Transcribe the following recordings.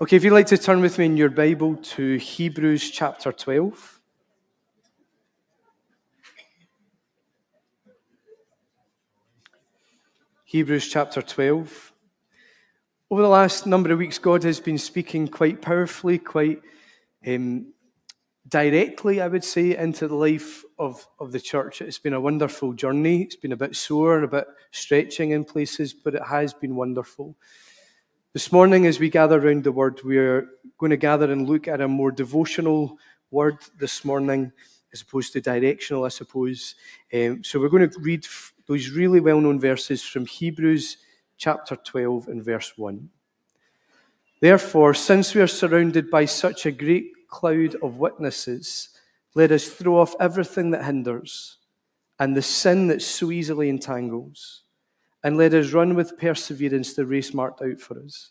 Okay, if you'd like to turn with me in your Bible to Hebrews chapter 12. Hebrews chapter 12. Over the last number of weeks, God has been speaking quite powerfully, quite directly, I would say, into the life of the church. It's been a wonderful journey. It's been a bit sore and a bit stretching in places, but it has been wonderful. This morning, as we gather around the Word, we're going to gather and look at a more devotional Word this morning, as opposed to directional, I suppose. So we're going to read those really well-known verses from Hebrews chapter 12 and verse 1. Therefore, since we are surrounded by such a great cloud of witnesses, let us throw off everything that hinders and the sin that so easily entangles. And let us run with perseverance the race marked out for us.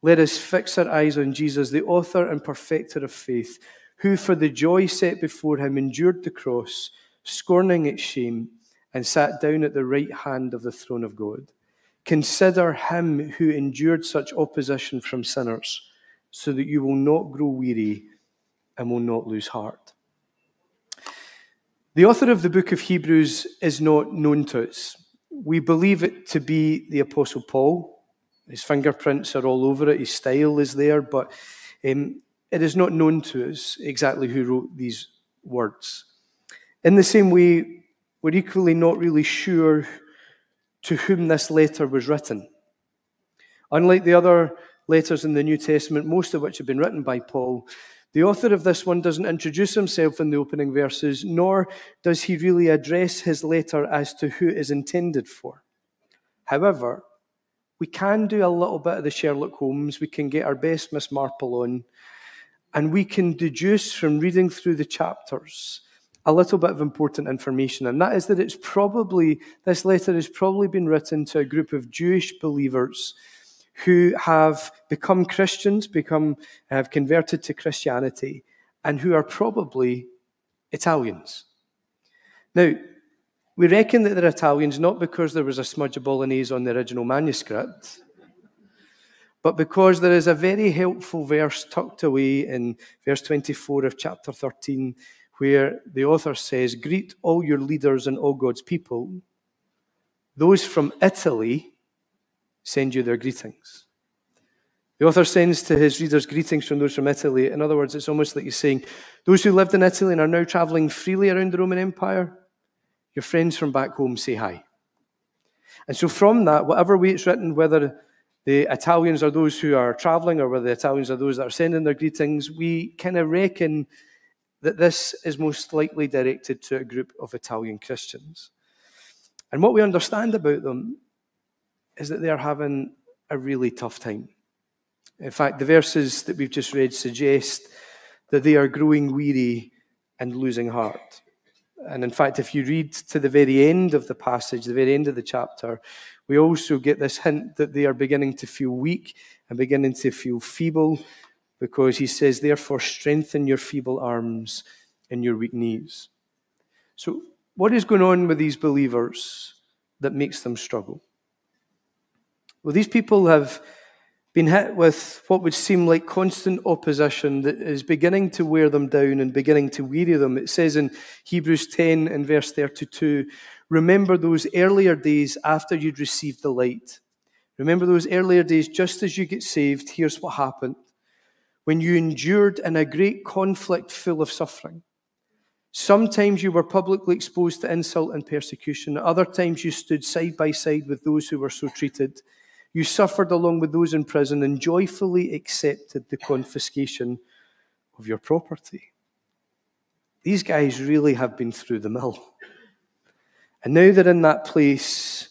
Let us fix our eyes on Jesus, the author and perfecter of faith, who for the joy set before him endured the cross, scorning its shame, and sat down at the right hand of the throne of God. Consider him who endured such opposition from sinners, so that you will not grow weary and will not lose heart. The author of the book of Hebrews is not known to us. We believe it to be the Apostle Paul. His fingerprints are all over it. His style is there, but it is not known to us exactly who wrote these words. In the same way, we're equally not really sure to whom this letter was written. Unlike the other letters in the New Testament, most of which have been written by Paul, the author of this one doesn't introduce himself in the opening verses, nor does he really address his letter as to who it is intended for. However, we can do a little bit of the Sherlock Holmes, we can get our best Miss Marple on, and we can deduce from reading through the chapters a little bit of important information, and that is that this letter has probably been written to a group of Jewish believers who have become Christians, have converted to Christianity, and who are probably Italians. Now, we reckon that they're Italians not because there was a smudge of bolognese on the original manuscript, but because there is a very helpful verse tucked away in verse 24 of chapter 13, where the author says, "Greet all your leaders and all God's people. Those from Italy send you their greetings." The author sends to his readers greetings from those from Italy. In other words, it's almost like he's saying, those who lived in Italy and are now traveling freely around the Roman Empire, your friends from back home say hi. And so from that, whatever way it's written, whether the Italians are those who are traveling or whether the Italians are those that are sending their greetings, we kind of reckon that this is most likely directed to a group of Italian Christians. And what we understand about them is that they are having a really tough time. In fact, the verses that we've just read suggest that they are growing weary and losing heart. And in fact, if you read to the very end of the passage, the very end of the chapter, we also get this hint that they are beginning to feel weak and beginning to feel feeble, because he says, "Therefore, strengthen your feeble arms and your weak knees." So what is going on with these believers that makes them struggle? Well, these people have been hit with what would seem like constant opposition that is beginning to wear them down and beginning to weary them. It says in Hebrews 10 and verse 32, "Remember those earlier days after you'd received the light." Remember those earlier days just as you get saved, here's what happened. "When you endured in a great conflict full of suffering. Sometimes you were publicly exposed to insult and persecution. At other times you stood side by side with those who were so treated. You suffered along with those in prison and joyfully accepted the confiscation of your property." These guys really have been through the mill. And now they're in that place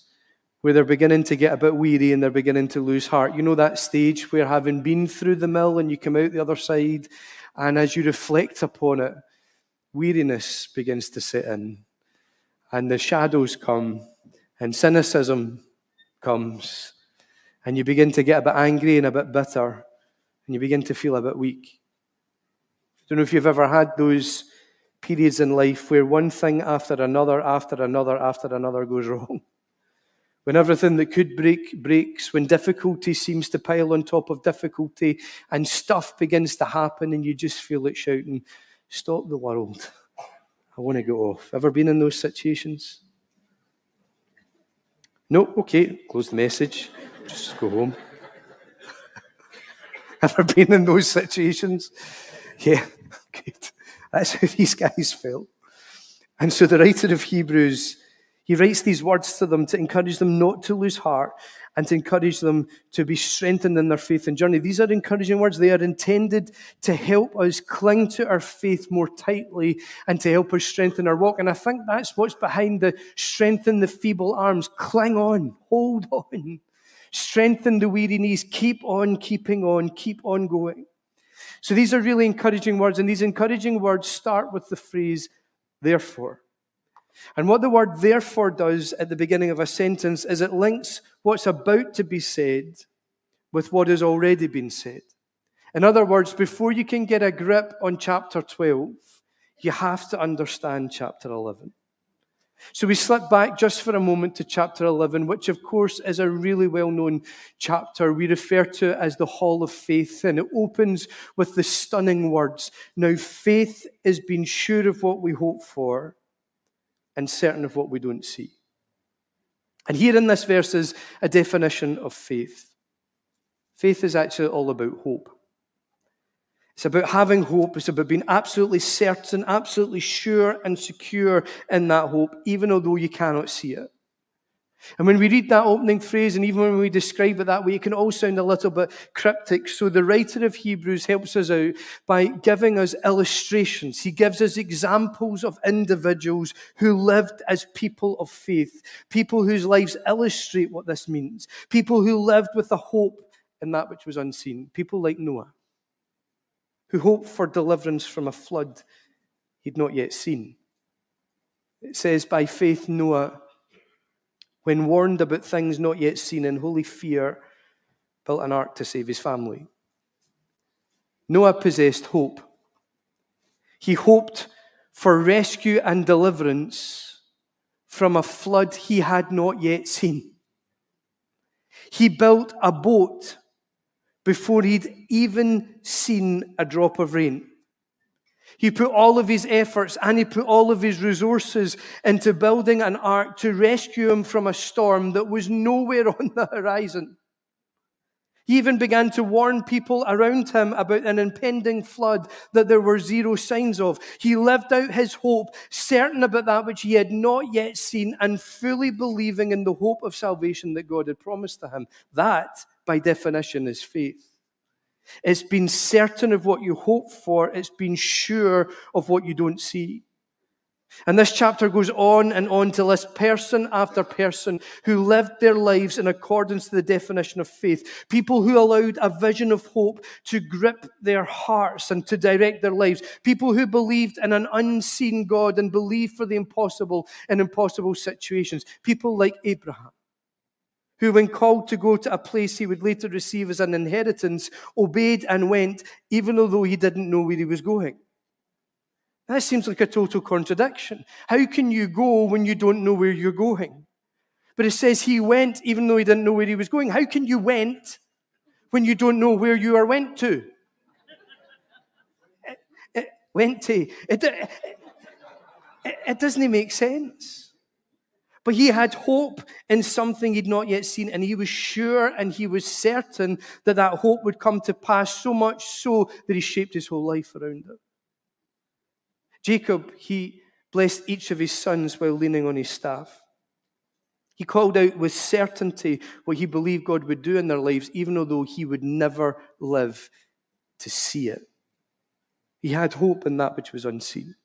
where they're beginning to get a bit weary and they're beginning to lose heart. You know that stage where, having been through the mill and you come out the other side, and as you reflect upon it, weariness begins to set in and the shadows come and cynicism comes. And you begin to get a bit angry and a bit bitter, and you begin to feel a bit weak. I don't know if you've ever had those periods in life where one thing after another goes wrong. When everything that could break, breaks. When difficulty seems to pile on top of difficulty and stuff begins to happen and you just feel it shouting, stop the world. I want to go off. Ever been in those situations? No? Okay, close the message. Just go home. Ever been in those situations? Yeah, good. That's how these guys felt. And so the writer of Hebrews, he writes these words to them to encourage them not to lose heart and to encourage them to be strengthened in their faith and journey. These are encouraging words. They are intended to help us cling to our faith more tightly and to help us strengthen our walk. And I think that's what's behind the strengthen the feeble arms. Cling on, hold on, strengthen the weary knees, keep on keeping on, keep on going. So these are really encouraging words, and these encouraging words start with the phrase, therefore. And what the word therefore does at the beginning of a sentence is it links what's about to be said with what has already been said. In other words, before you can get a grip on chapter 12, you have to understand chapter 11. So we slip back just for a moment to chapter 11, which of course is a really well-known chapter. We refer to it as the Hall of Faith, and it opens with the stunning words, now faith is being sure of what we hope for, and certain of what we don't see. And here in this verse is a definition of faith. Faith is actually all about hope. It's about having hope. It's about being absolutely certain, absolutely sure and secure in that hope, even although you cannot see it. And when we read that opening phrase, and even when we describe it that way, it can all sound a little bit cryptic. So the writer of Hebrews helps us out by giving us illustrations. He gives us examples of individuals who lived as people of faith, people whose lives illustrate what this means, people who lived with a hope in that which was unseen, people like Noah, who hoped for deliverance from a flood he'd not yet seen. It says, by faith Noah, when warned about things not yet seen, in holy fear, built an ark to save his family. Noah possessed hope. He hoped for rescue and deliverance from a flood he had not yet seen. He built a boat before he'd even seen a drop of rain. He put all of his efforts and he put all of his resources into building an ark to rescue him from a storm that was nowhere on the horizon. He even began to warn people around him about an impending flood that there were zero signs of. He lived out his hope, certain about that which he had not yet seen and fully believing in the hope of salvation that God had promised to him. That, by definition, is faith. It's being certain of what you hope for. It's being sure of what you don't see. And this chapter goes on and on to list person after person who lived their lives in accordance to the definition of faith. People who allowed a vision of hope to grip their hearts and to direct their lives. People who believed in an unseen God and believed for the impossible in impossible situations. People like Abraham, who, when called to go to a place he would later receive as an inheritance, obeyed and went, even although he didn't know where he was going. That seems like a total contradiction. How can you go when you don't know where you're going? But it says he went, even though he didn't know where he was going. How can you went when you don't know where you are went to? It doesn't make sense. But he had hope in something he'd not yet seen, and he was sure and he was certain that that hope would come to pass, so much so that he shaped his whole life around it. Jacob, he blessed each of his sons while leaning on his staff. He called out with certainty what he believed God would do in their lives, even although he would never live to see it. He had hope in that which was unseen.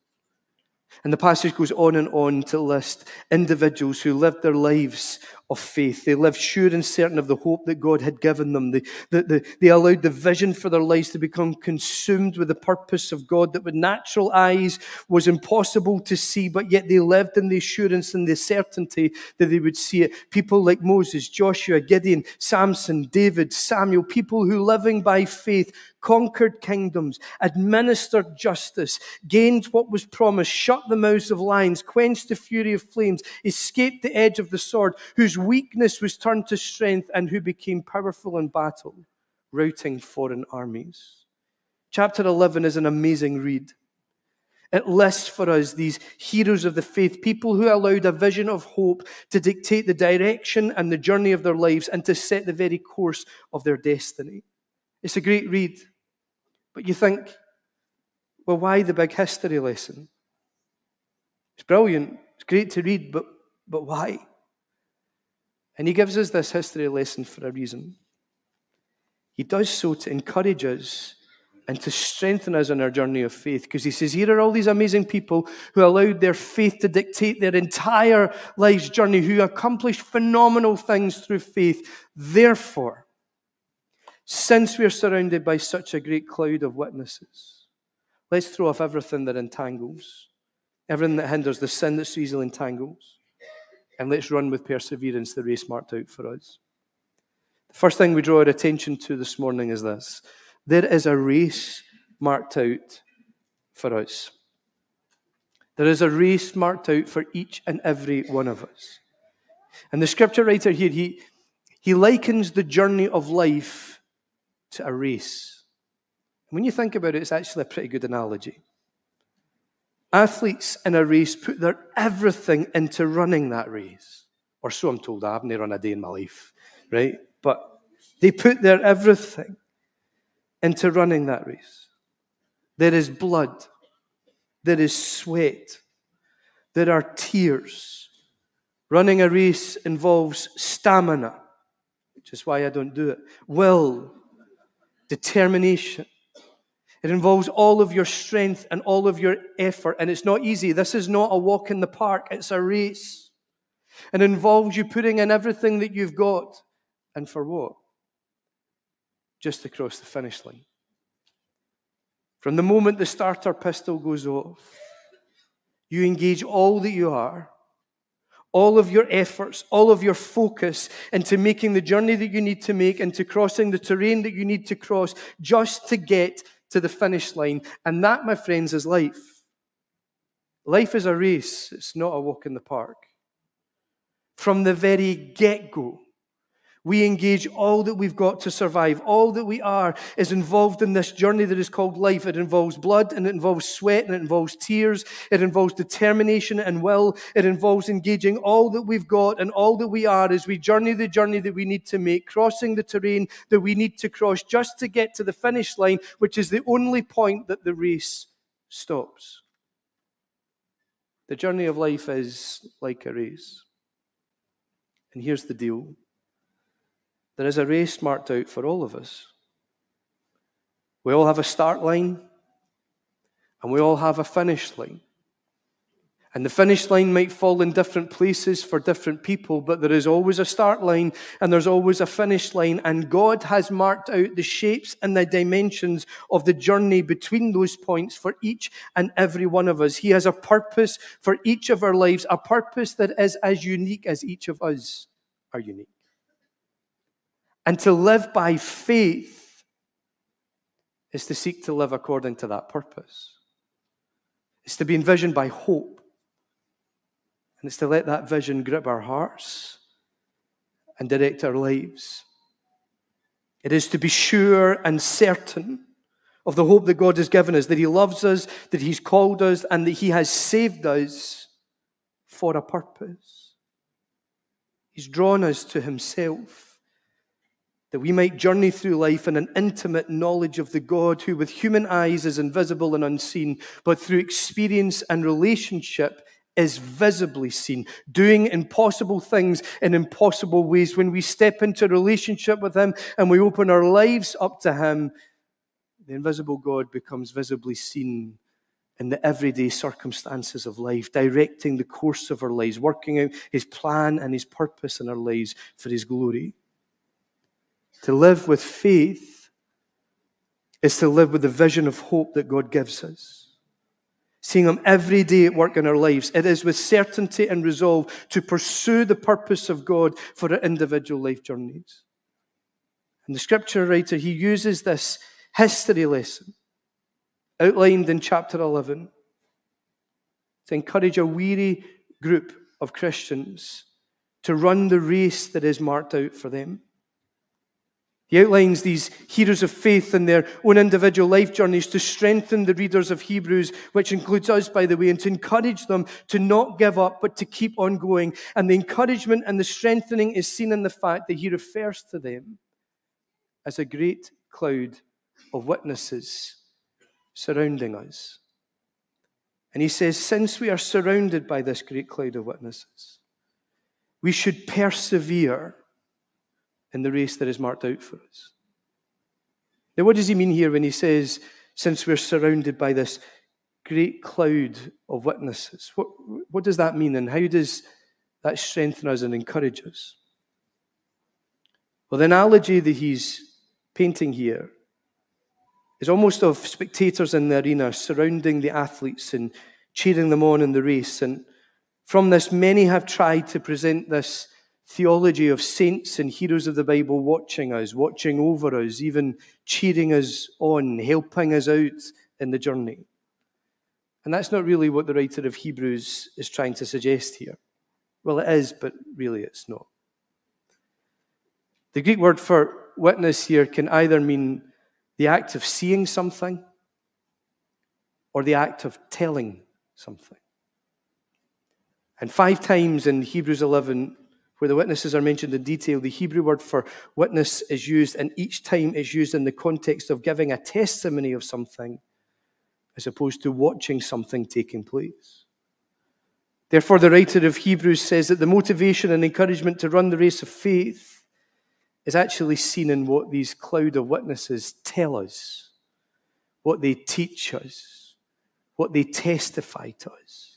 And the passage goes on and on to list individuals who lived their lives of faith. They lived sure and certain of the hope that God had given them. They allowed the vision for their lives to become consumed with the purpose of God that with natural eyes was impossible to see, but yet they lived in the assurance and the certainty that they would see it. People like Moses, Joshua, Gideon, Samson, David, Samuel, people who living by faith conquered kingdoms, administered justice, gained what was promised, shut the mouths of lions, quenched the fury of flames, escaped the edge of the sword, whose whose weakness was turned to strength and who became powerful in battle, routing foreign armies. Chapter 11 is an amazing read. It lists for us these heroes of the faith, people who allowed a vision of hope to dictate the direction and the journey of their lives and to set the very course of their destiny. It's a great read, but you think, well, why the big history lesson? It's brilliant, it's great to read, but why? And he gives us this history lesson for a reason. He does so to encourage us and to strengthen us on our journey of faith. Because he says, here are all these amazing people who allowed their faith to dictate their entire life's journey, who accomplished phenomenal things through faith. Therefore, since we are surrounded by such a great cloud of witnesses, let's throw off everything that entangles, everything that hinders, the sin that so easily entangles, and let's run with perseverance the race marked out for us. The first thing we draw our attention to this morning is this. There is a race marked out for us. There is a race marked out for each and every one of us. And the scripture writer here, he likens the journey of life to a race. When you think about it, it's actually a pretty good analogy. Athletes in a race put their everything into running that race. Or so I'm told. I haven't run a day in my life, right? But they put their everything into running that race. There is blood. There is sweat. There are tears. Running a race involves stamina, which is why I don't do it. Will, determination. It involves all of your strength and all of your effort, and it's not easy. This is not a walk in the park. It's a race. It involves you putting in everything that you've got. And for what? Just across the finish line. From the moment the starter pistol goes off, you engage all that you are, all of your efforts, all of your focus into making the journey that you need to make, into crossing the terrain that you need to cross just to get to the finish line. And that, my friends, is life. Life is a race. It's not a walk in the park. From the very get-go, we engage all that we've got to survive. All that we are is involved in this journey that is called life. It involves blood, and it involves sweat, and it involves tears. It involves determination and will. It involves engaging all that we've got and all that we are as we journey the journey that we need to make, crossing the terrain that we need to cross just to get to the finish line, which is the only point that the race stops. The journey of life is like a race. And here's the deal. There is a race marked out for all of us. We all have a start line, and we all have a finish line. And the finish line might fall in different places for different people, but there is always a start line, and there's always a finish line, and God has marked out the shapes and the dimensions of the journey between those points for each and every one of us. He has a purpose for each of our lives, a purpose that is as unique as each of us are unique. And to live by faith is to seek to live according to that purpose. It's to be envisioned by hope. And it's to let that vision grip our hearts and direct our lives. It is to be sure and certain of the hope that God has given us, that He loves us, that He's called us, and that He has saved us for a purpose. He's drawn us to Himself, that we might journey through life in an intimate knowledge of the God who with human eyes is invisible and unseen, but through experience and relationship is visibly seen, doing impossible things in impossible ways. When we step into relationship with Him and we open our lives up to Him, the invisible God becomes visibly seen in the everyday circumstances of life, directing the course of our lives, working out His plan and His purpose in our lives for His glory. To live with faith is to live with the vision of hope that God gives us. Seeing Him every day at work in our lives, it is with certainty and resolve to pursue the purpose of God for our individual life journeys. And the scripture writer, he uses this history lesson outlined in chapter 11 to encourage a weary group of Christians to run the race that is marked out for them. He outlines these heroes of faith and their own individual life journeys to strengthen the readers of Hebrews, which includes us, by the way, and to encourage them to not give up, but to keep on going. And the encouragement and the strengthening is seen in the fact that he refers to them as a great cloud of witnesses surrounding us. And he says, since we are surrounded by this great cloud of witnesses, we should persevere in the race that is marked out for us. Now, what does he mean here when he says, since we're surrounded by this great cloud of witnesses? What does that mean, and how does that strengthen us and encourage us? Well, the analogy that he's painting here is almost of spectators in the arena surrounding the athletes and cheering them on in the race. And from this, many have tried to present this theology of saints and heroes of the Bible watching us, watching over us, even cheering us on, helping us out in the journey. And that's not really what the writer of Hebrews is trying to suggest here. Well, it is, but really it's not. The Greek word for witness here can either mean the act of seeing something or the act of telling something. And 5 times in Hebrews 11, where the witnesses are mentioned in detail, the Hebrew word for witness is used, and each time it's used in the context of giving a testimony of something as opposed to watching something taking place. Therefore, the writer of Hebrews says that the motivation and encouragement to run the race of faith is actually seen in what these cloud of witnesses tell us, what they teach us, what they testify to us.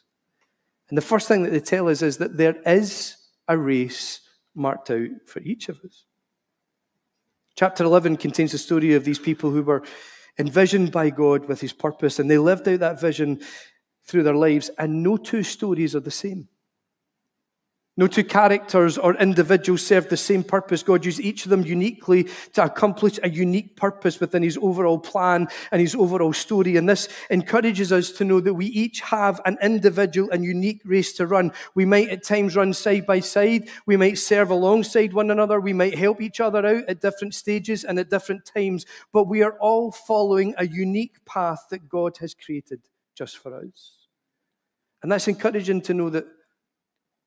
And the first thing that they tell us is that there is a race marked out for each of us. Chapter 11 contains the story of these people who were envisioned by God with his purpose, and they lived out that vision through their lives, and no two stories are the same. No two characters or individuals served the same purpose. God used each of them uniquely to accomplish a unique purpose within his overall plan and his overall story. And this encourages us to know that we each have an individual and unique race to run. We might at times run side by side. We might serve alongside one another. We might help each other out at different stages and at different times. But we are all following a unique path that God has created just for us. And that's encouraging to know that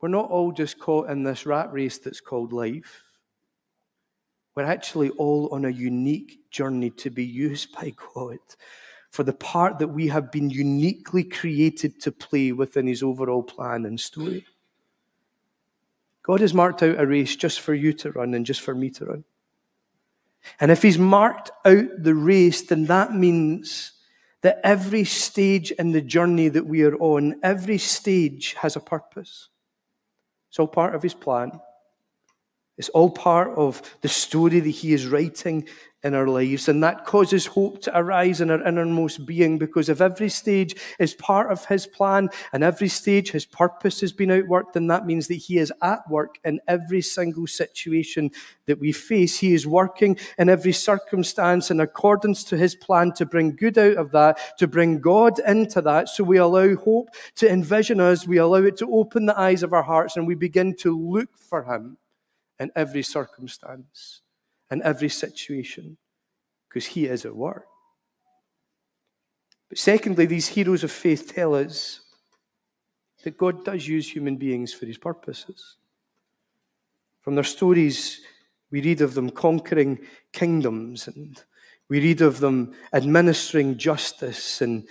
we're not all just caught in this rat race that's called life. We're actually all on a unique journey to be used by God for the part that we have been uniquely created to play within his overall plan and story. God has marked out a race just for you to run and just for me to run. And if he's marked out the race, then that means that every stage in the journey that we are on, every stage has a purpose. It's all part of his plan. It's all part of the story that he is writing in our lives. And that causes hope to arise in our innermost being, because if every stage is part of his plan and every stage his purpose has been outworked, then that means that he is at work in every single situation that we face. He is working in every circumstance in accordance to his plan to bring good out of that, to bring God into that. So we allow hope to envision us. We allow it to open the eyes of our hearts, and we begin to look for him in every circumstance, in every situation, because he is at work. But secondly, these heroes of faith tell us that God does use human beings for his purposes. From their stories, we read of them conquering kingdoms, and we read of them administering justice and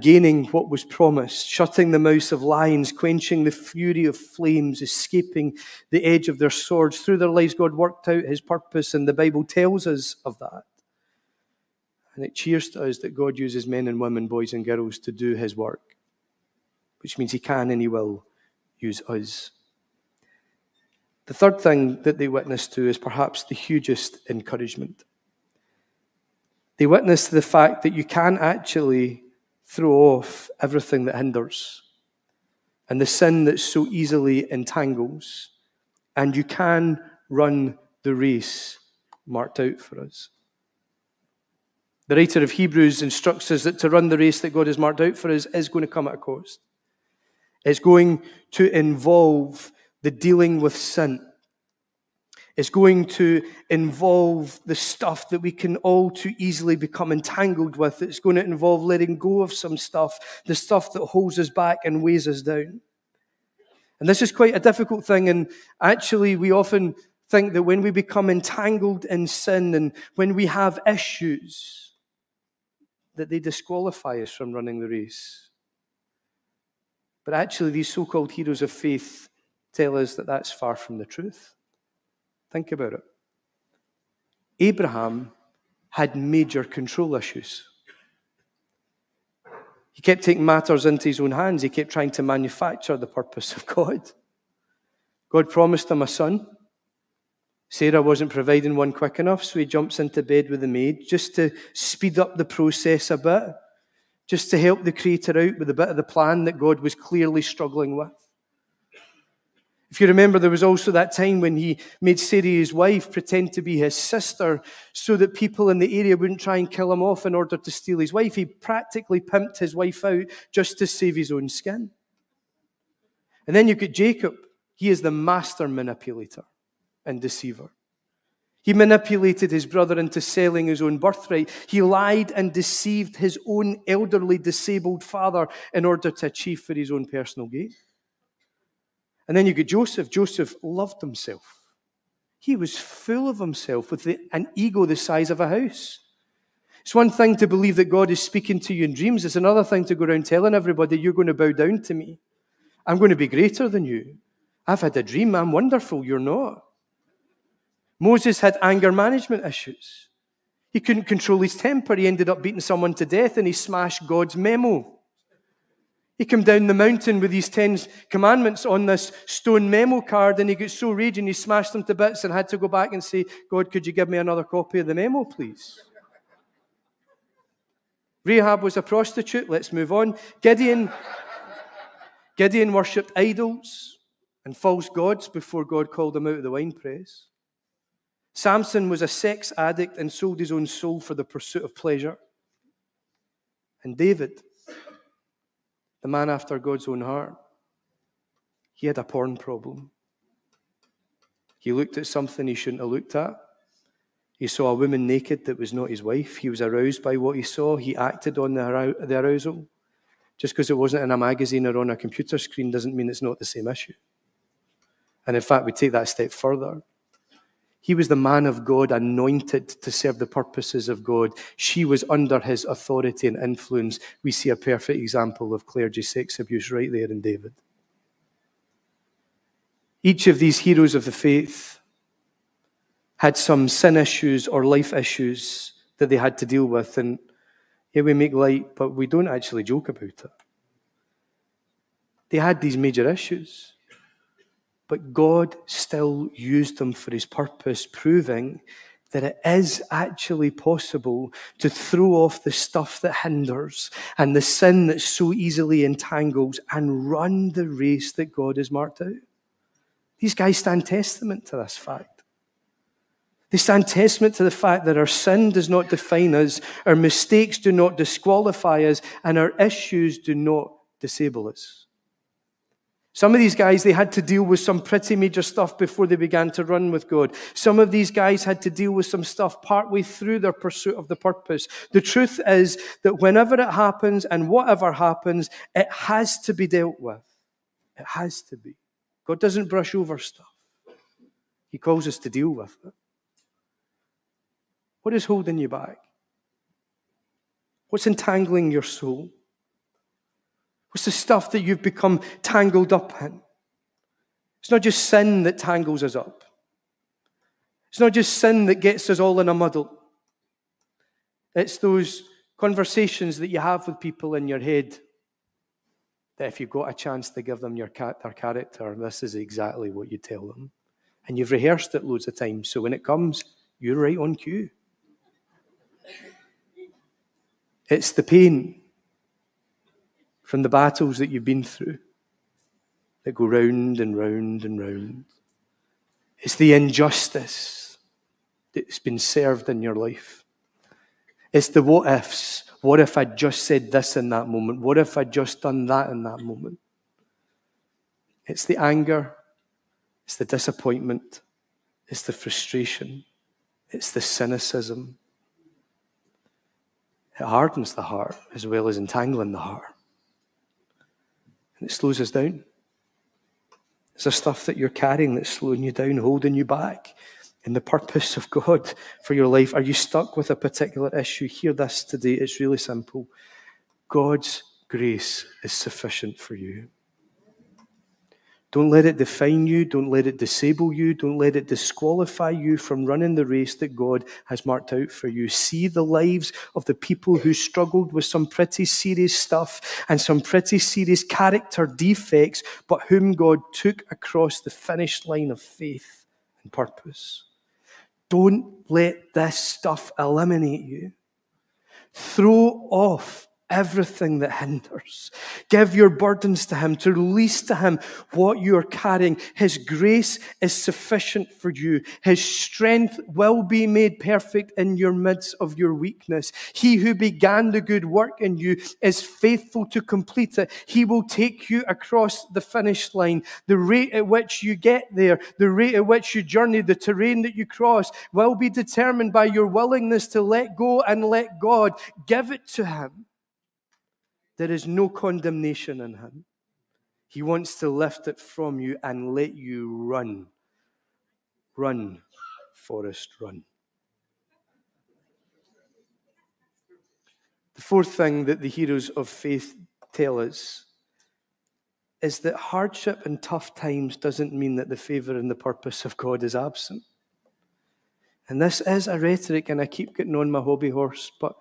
gaining what was promised, shutting the mouths of lions, quenching the fury of flames, escaping the edge of their swords. Through their lives, God worked out his purpose, and the Bible tells us of that. And it cheers to us that God uses men and women, boys and girls, to do his work, which means he can and he will use us. The third thing that they witness to is perhaps the hugest encouragement. They witness the fact that you can actually throw off everything that hinders and the sin that so easily entangles, and you can run the race marked out for us. The writer of Hebrews instructs us that to run the race that God has marked out for us is going to come at a cost. It's going to involve the dealing with sin. It's going to involve the stuff that we can all too easily become entangled with. It's going to involve letting go of some stuff, the stuff that holds us back and weighs us down. And this is quite a difficult thing, and actually we often think that when we become entangled in sin and when we have issues, that they disqualify us from running the race. But actually these so-called heroes of faith tell us that that's far from the truth. Think about it. Abraham had major control issues. He kept taking matters into his own hands. He kept trying to manufacture the purpose of God. God promised him a son. Sarah wasn't providing one quick enough, so he jumps into bed with the maid just to speed up the process a bit, just to help the Creator out with a bit of the plan that God was clearly struggling with. If you remember, there was also that time when he made Sarah his wife pretend to be his sister so that people in the area wouldn't try and kill him off in order to steal his wife. He practically pimped his wife out just to save his own skin. And then you get Jacob. He is the master manipulator and deceiver. He manipulated his brother into selling his own birthright. He lied and deceived his own elderly, disabled father in order to achieve for his own personal gain. And then you get Joseph. Joseph loved himself. He was full of himself with an ego the size of a house. It's one thing to believe that God is speaking to you in dreams. It's another thing to go around telling everybody, you're going to bow down to me. I'm going to be greater than you. I've had a dream. I'm wonderful. You're not. Moses had anger management issues. He couldn't control his temper. He ended up beating someone to death and he smashed God's memo. He came down the mountain with these 10 commandments on this stone memo card, and he got so raging he smashed them to bits and had to go back and say, God, could you give me another copy of the memo, please? Rahab was a prostitute. Let's move on. Gideon worshipped idols and false gods before God called him out of the winepress. Samson was a sex addict and sold his own soul for the pursuit of pleasure. And David, the man after God's own heart, he had a porn problem. He looked at something he shouldn't have looked at. He saw a woman naked that was not his wife. He was aroused by what he saw. He acted on the arousal. Just because it wasn't in a magazine or on a computer screen doesn't mean it's not the same issue. And in fact, we take that a step further. He was the man of God, anointed to serve the purposes of God. She was under his authority and influence. We see a perfect example of clergy sex abuse right there in David. Each of these heroes of the faith had some sin issues or life issues that they had to deal with. And yeah, we make light, but we don't actually joke about it. They had these major issues. But God still used them for his purpose, proving that it is actually possible to throw off the stuff that hinders and the sin that so easily entangles and run the race that God has marked out. These guys stand testament to this fact. They stand testament to the fact that our sin does not define us, our mistakes do not disqualify us, and our issues do not disable us. Some of these guys, they had to deal with some pretty major stuff before they began to run with God. Some of these guys had to deal with some stuff partway through their pursuit of the purpose. The truth is that whenever it happens and whatever happens, it has to be dealt with. It has to be. God doesn't brush over stuff. He calls us to deal with it. What is holding you back? What's entangling your soul? What's the stuff that you've become tangled up in? It's not just sin that tangles us up. It's not just sin that gets us all in a muddle. It's those conversations that you have with people in your head that if you've got a chance to give them their character, this is exactly what you tell them. And you've rehearsed it loads of times, so when it comes, you're right on cue. It's the pain from the battles that you've been through that go round and round and round. It's the injustice that's been served in your life. It's the what ifs. What if I'd just said this in that moment? What if I'd just done that in that moment? It's the anger It's the disappointment. It's the frustration. It's the cynicism. It hardens the heart as well as entangling the heart. And it slows us down. Is there stuff that you're carrying that's slowing you down, holding you back in the purpose of God for your life? Are you stuck with a particular issue? Hear this today. It's really simple. God's grace is sufficient for you. Don't let it define you. Don't let it disable you. Don't let it disqualify you from running the race that God has marked out for you. See the lives of the people who struggled with some pretty serious stuff and some pretty serious character defects, but whom God took across the finish line of faith and purpose. Don't let this stuff eliminate you. Throw off everything that hinders. Give your burdens to him, to release to him what you are carrying. His grace is sufficient for you. His strength will be made perfect in your midst of your weakness. He who began the good work in you is faithful to complete it. He will take you across the finish line. The rate at which you get there, the rate at which you journey, the terrain that you cross will be determined by your willingness to let go and let God. Give it to him. There is no condemnation in him. He wants to lift it from you and let you run. Run, Forrest, run. The fourth thing that the heroes of faith tell us is that hardship and tough times doesn't mean that the favor and the purpose of God is absent. And this is a rhetoric, and I keep getting on my hobby horse, but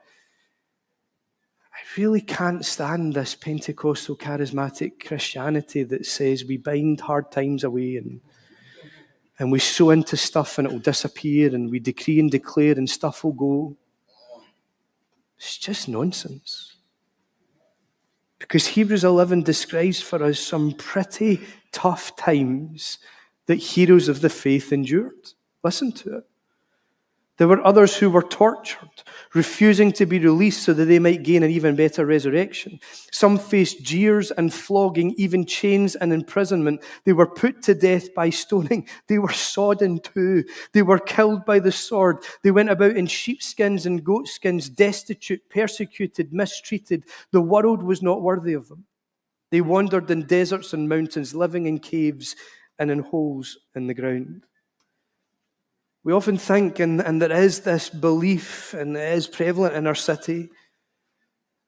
I really can't stand this Pentecostal charismatic Christianity that says we bind hard times away and we sow into stuff and it will disappear and we decree and declare and stuff will go. It's just nonsense. Because Hebrews 11 describes for us some pretty tough times that heroes of the faith endured. Listen to it. There were others who were tortured, refusing to be released so that they might gain an even better resurrection. Some faced jeers and flogging, even chains and imprisonment. They were put to death by stoning. They were sawed in two. They were killed by the sword. They went about in sheepskins and goatskins, destitute, persecuted, mistreated. The world was not worthy of them. They wandered in deserts and mountains, living in caves and in holes in the ground. We often think, and there is this belief, and it is prevalent in our city,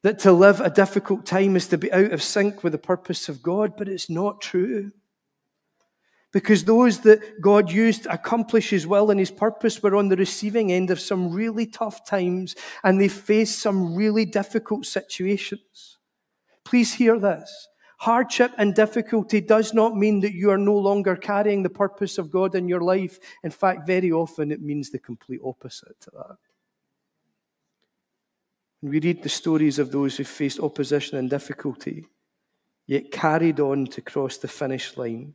that to live a difficult time is to be out of sync with the purpose of God, but it's not true. Because those that God used to accomplish his will and his purpose were on the receiving end of some really tough times, and they faced some really difficult situations. Please hear this. Hardship and difficulty does not mean that you are no longer carrying the purpose of God in your life. In fact, very often it means the complete opposite to that. When we read the stories of those who faced opposition and difficulty, yet carried on to cross the finish line,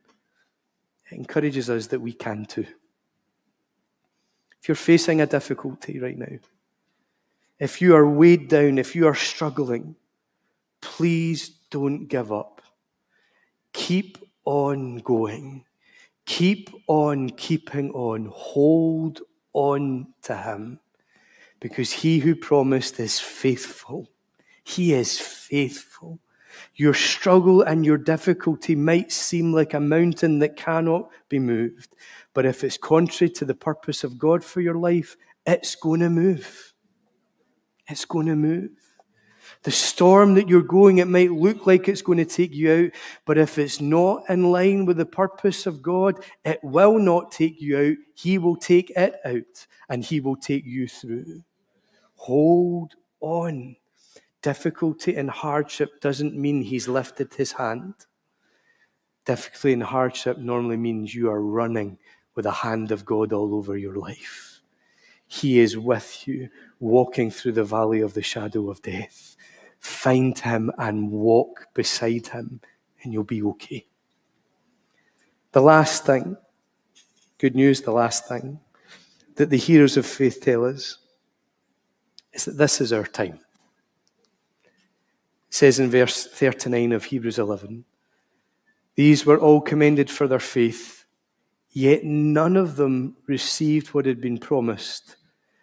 it encourages us that we can too. If you're facing a difficulty right now, if you are weighed down, if you are struggling, please don't give up. Keep on going. Keep on keeping on. Hold on to him. Because he who promised is faithful. He is faithful. Your struggle and your difficulty might seem like a mountain that cannot be moved. But if it's contrary to the purpose of God for your life, it's going to move. It's going to move. The storm that you're going, it might look like it's going to take you out, but if it's not in line with the purpose of God, it will not take you out. He will take it out, and he will take you through. Hold on. Difficulty and hardship doesn't mean he's lifted his hand. Difficulty and hardship normally means you are running with the hand of God all over your life. He is with you, walking through the valley of the shadow of death. Find him and walk beside him, and you'll be okay. The last thing, good news, the last thing that the heroes of faith tell us is that this is our time. It says in verse 39 of Hebrews 11, these were all commended for their faith, Yet none of them received what had been promised,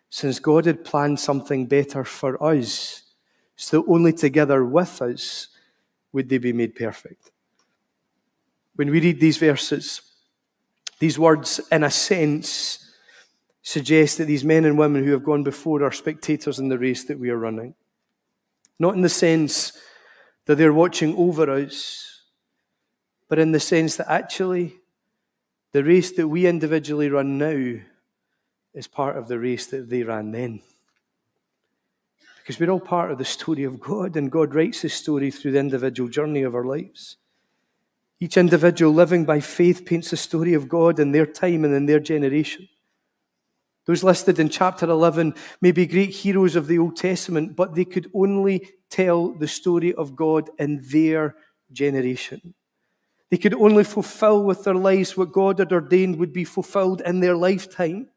since God had planned something better for us, so only together with us would they be made perfect. When we read these verses, these words, in a sense, suggest that these men and women who have gone before are spectators in the race that we are running. Not in the sense that they're watching over us, but in the sense that actually the race that we individually run now is part of the race that they ran then. Because we're all part of the story of God, and God writes His story through the individual journey of our lives. Each individual living by faith paints the story of God in their time and in their generation. Those listed in chapter 11 may be great heroes of the Old Testament, but they could only tell the story of God in their generation. They could only fulfill with their lives what God had ordained would be fulfilled in their lifetime.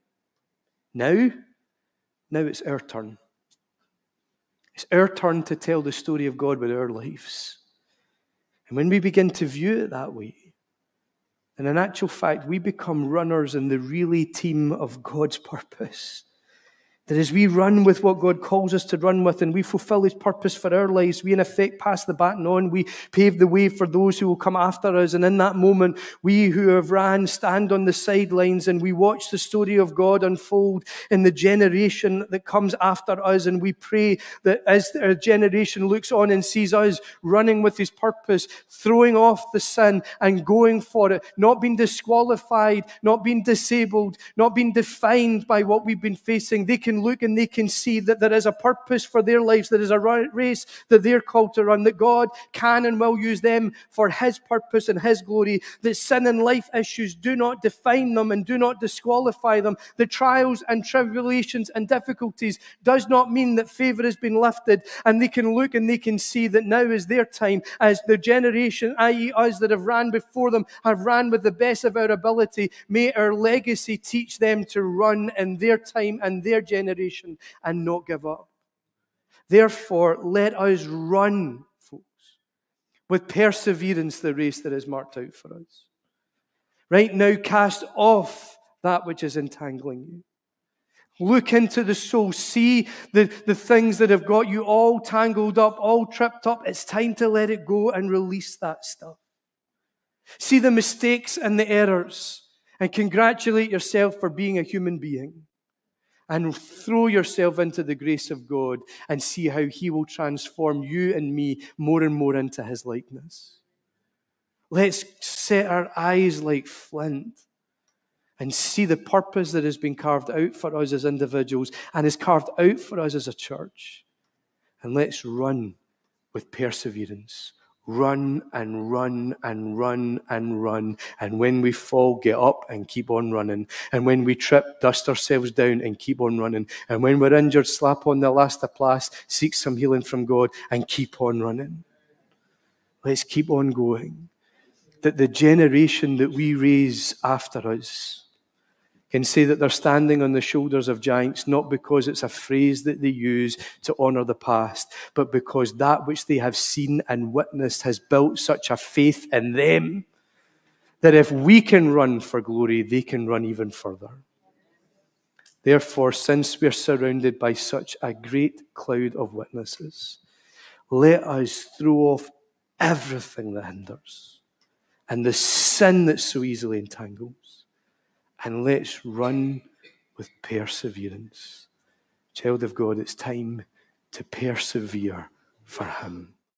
Now it's our turn. It's our turn to tell the story of God with our lives. And when we begin to view it that way, and in actual fact, we become runners in the really team of God's purpose. That as we run with what God calls us to run with, and we fulfill His purpose for our lives, we in effect pass the baton on, we pave the way for those who will come after us, and in that moment, we who have ran stand on the sidelines, and we watch the story of God unfold in the generation that comes after us, and we pray that as our generation looks on and sees us running with His purpose, throwing off the sin and going for it, not being disqualified, not being disabled, not being defined by what we've been facing, they can look and they can see that there is a purpose for their lives. There is a race that they're called to run, that God can and will use them for His purpose and His glory, that sin and life issues do not define them and do not disqualify them. The trials and tribulations and difficulties does not mean that favor has been lifted, and they can look and they can see that now is their time, as the generation, i.e. us, that have ran before them, have ran with the best of our ability. May our legacy teach them to run in their time and their generation and not give up. Therefore, let us run, folks, with perseverance the race that is marked out for us. Right now, cast off that which is entangling you. Look into the soul. See the things that have got you all tangled up, all tripped up. It's time to let it go and release that stuff. See the mistakes and the errors, and congratulate yourself for being a human being. And throw yourself into the grace of God and see how He will transform you and me more and more into His likeness. Let's set our eyes like flint and see the purpose that has been carved out for us as individuals and is carved out for us as a church. And let's run with perseverance. Run and run and run and run. And when we fall, get up and keep on running. And when we trip, dust ourselves down and keep on running. And when we're injured, slap on the elastoplast, seek some healing from God and keep on running. Let's keep on going. That the generation that we raise after us can say that they're standing on the shoulders of giants, not because it's a phrase that they use to honor the past, but because that which they have seen and witnessed has built such a faith in them that if we can run for glory, they can run even further. Therefore, since we're surrounded by such a great cloud of witnesses, let us throw off everything that hinders and the sin that so easily entangles. And let's run with perseverance. Child of God, it's time to persevere for Him.